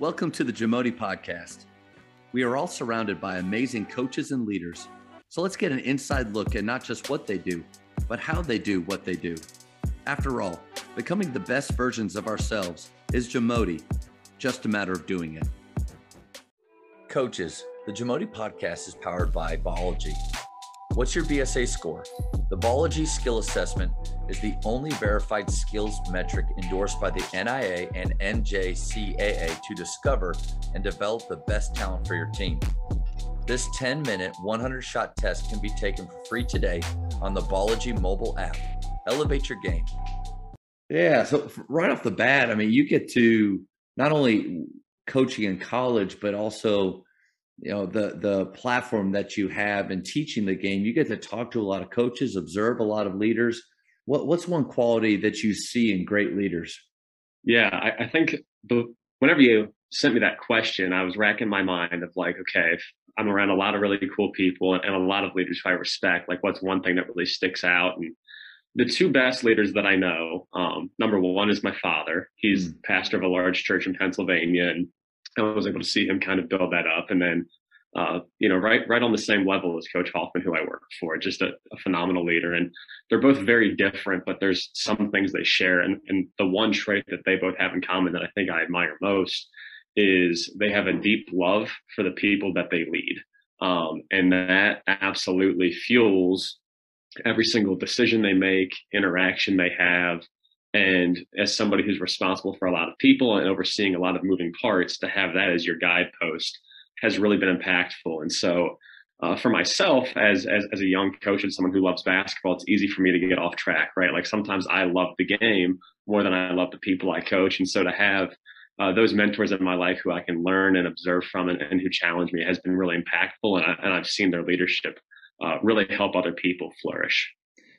Welcome to the Jamoti podcast. We are all surrounded by amazing coaches and leaders. So let's get an inside look at not just what they do, but how they do what they do. After all, becoming the best versions of ourselves is Jamoti, just a matter of doing it. Coaches, the Jamoti podcast is powered by Bology. What's your BSA score? The Bology skill assessment is the only verified skills metric endorsed by the NIA and NJCAA to discover and develop the best talent for your team. This 10-minute, 100-shot test can be taken for free today on the Bology mobile app. Elevate your game. Yeah, so right off the bat, I mean, you get to not only coaching in college, but also, you know, the platform that you have in teaching the game. You get to talk to a lot of coaches, observe a lot of leaders. What's one quality that you see in great leaders? Yeah, I think whenever you sent me that question, I was racking my mind of like, okay, if I'm around a lot of really cool people and a lot of leaders who I respect, like what's one thing that really sticks out? And the two best leaders that I know, number one is my father. He's pastor of a large church in Pennsylvania, and I was able to see him kind of build that up. And then, right on the same level as Coach Hoffman, who I work for, just a phenomenal leader. And they're both very different, but there's some things they share. And the one trait that they both have in common that I think I admire most is they have a deep love for the people that they lead. And that absolutely fuels every single decision they make, interaction they have. And as somebody who's responsible for a lot of people and overseeing a lot of moving parts, to have that as your guidepost has really been impactful. And so for myself, as a young coach and someone who loves basketball, it's easy for me to get off track, right? Like sometimes I love the game more than I love the people I coach. And so to have those mentors in my life who I can learn and observe from and who challenge me has been really impactful. And I've seen their leadership really help other people flourish.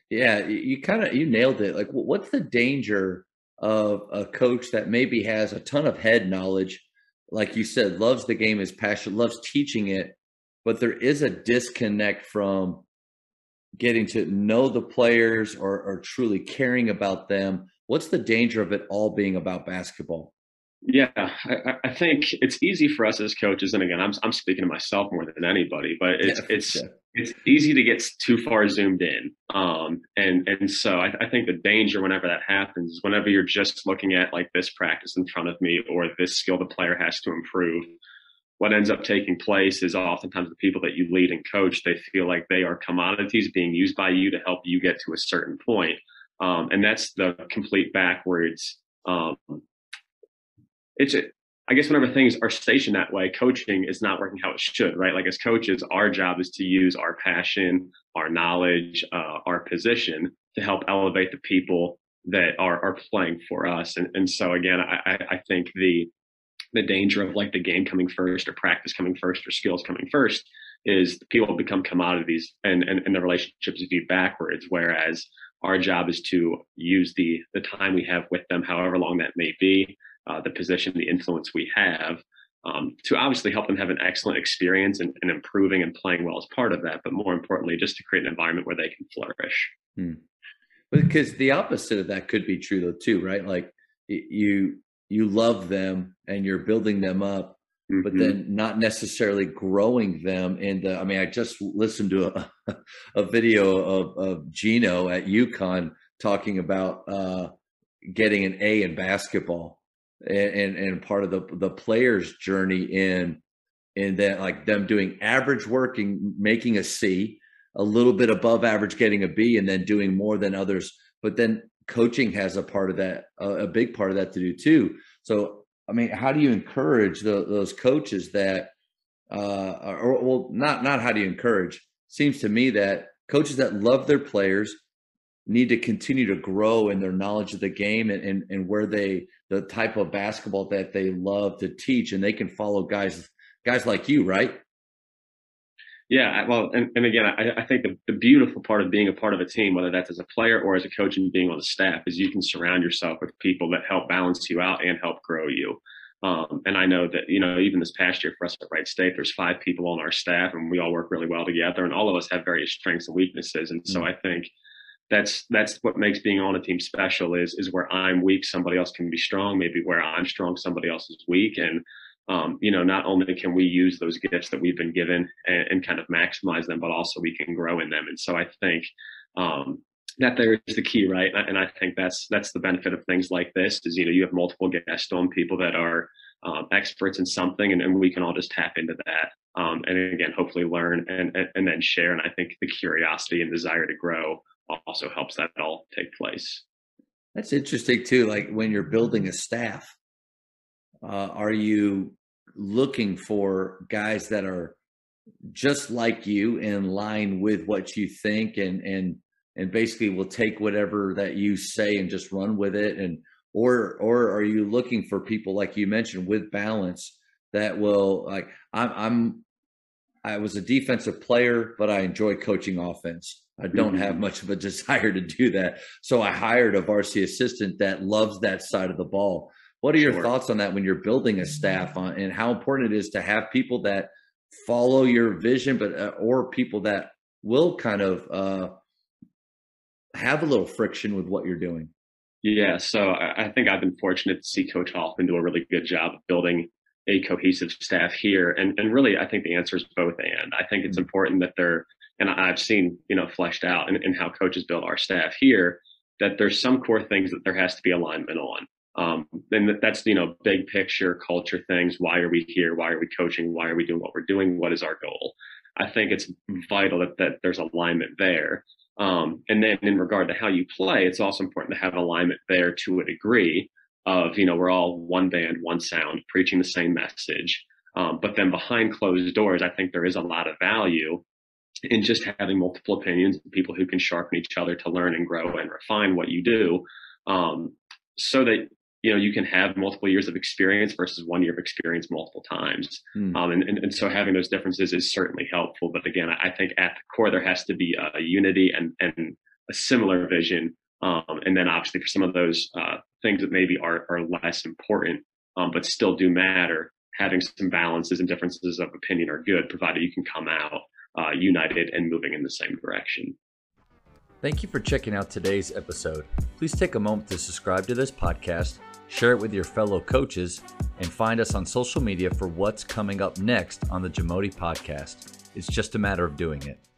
Yeah, you nailed it. Like, what's the danger of a coach that maybe has a ton of head knowledge, like you said, loves the game, is passionate, loves teaching it, but there is a disconnect from getting to know the players or truly caring about them? What's the danger of it all being about basketball? Yeah, I think it's easy for us as coaches, and again, I'm speaking to myself more than anybody, but it's easy to get too far zoomed in. And so I think the danger whenever that happens is whenever you're just looking at like this practice in front of me or this skill the player has to improve, what ends up taking place is oftentimes the people that you lead and coach, they feel like they are commodities being used by you to help you get to a certain point. And that's the complete backwards. I guess whenever things are stationed that way, coaching is not working how it should, right? Like as coaches, our job is to use our passion, our knowledge, our position to help elevate the people that are playing for us. And so again, I think the danger of like the game coming first or practice coming first or skills coming first is people become commodities and the relationships view backwards, whereas our job is to use the time we have with them, however long that may be, the position, the influence we have, to obviously help them have an excellent experience and improving and playing well as part of that, but more importantly, just to create an environment where they can flourish. Because the opposite of that could be true though too, right? Like you love them and you're building them up, but then not necessarily growing them. And I mean, I just listened to a video of Gino at UConn talking about getting an A in basketball. And part of the player's journey in that, like them doing average work and making a C, a little bit above average, getting a B, and then doing more than others. But then coaching has a part of that, a big part of that to do too. So, I mean, how do you encourage those coaches that, how do you encourage? Seems to me that coaches that love their players need to continue to grow in their knowledge of the game and where the type of basketball that they love to teach, and they can follow guys like you, right? Yeah. Well, and again, I think the beautiful part of being a part of a team, whether that's as a player or as a coach and being on the staff, is you can surround yourself with people that help balance you out and help grow you. And I know that, you know, even this past year for us at Wright State, there's 5 people on our staff and we all work really well together, and all of us have various strengths and weaknesses. And so I think that's what makes being on a team special is where I'm weak, somebody else can be strong. Maybe where I'm strong, somebody else is weak. And you know, not only can we use those gifts that we've been given and kind of maximize them, but also we can grow in them. And so I think that there is the key, right? And I think that's the benefit of things like this is, you know, you have multiple guests on, people that are experts in something, and we can all just tap into that. And again, hopefully learn and then share. And I think the curiosity and desire to grow also helps that all take place. That's interesting too. Like when you're building a staff, are you looking for guys that are just like you, in line with what you think, and basically will take whatever that you say and just run with it? And or are you looking for people, like you mentioned, with balance, that will, like, I was a defensive player, but I enjoy coaching offense. I don't have much of a desire to do that. So I hired a varsity assistant that loves that side of the ball. What are your thoughts on that when you're building a staff, on, and how important it is to have people that follow your vision, but or people that will kind of have a little friction with what you're doing? Yeah, so I think I've been fortunate to see Coach Hoffman do a really good job of building a cohesive staff here. And really, I think the answer is both. And I think it's important that they're, and I've seen, you know, fleshed out in how coaches build our staff here, that there's some core things that there has to be alignment on. And that's, you know, big picture, culture things. Why are we here? Why are we coaching? Why are we doing what we're doing? What is our goal? I think it's vital that there's alignment there. And then in regard to how you play, it's also important to have alignment there to a degree of, you know, we're all one band, one sound, preaching the same message. But then behind closed doors, I think there is a lot of value in just having multiple opinions and people who can sharpen each other to learn and grow and refine what you do, so that, you know, you can have multiple years of experience versus 1 year of experience multiple times. And so having those differences is certainly helpful. But again, I think at the core, there has to be a unity and a similar vision. And then obviously for some of those things that maybe are less important, but still do matter, having some balances and differences of opinion are good, provided you can come out united and moving in the same direction. Thank you for checking out today's episode. Please take a moment to subscribe to this podcast, share it with your fellow coaches, and find us on social media for what's coming up next on the Jamoti Podcast. It's just a matter of doing it.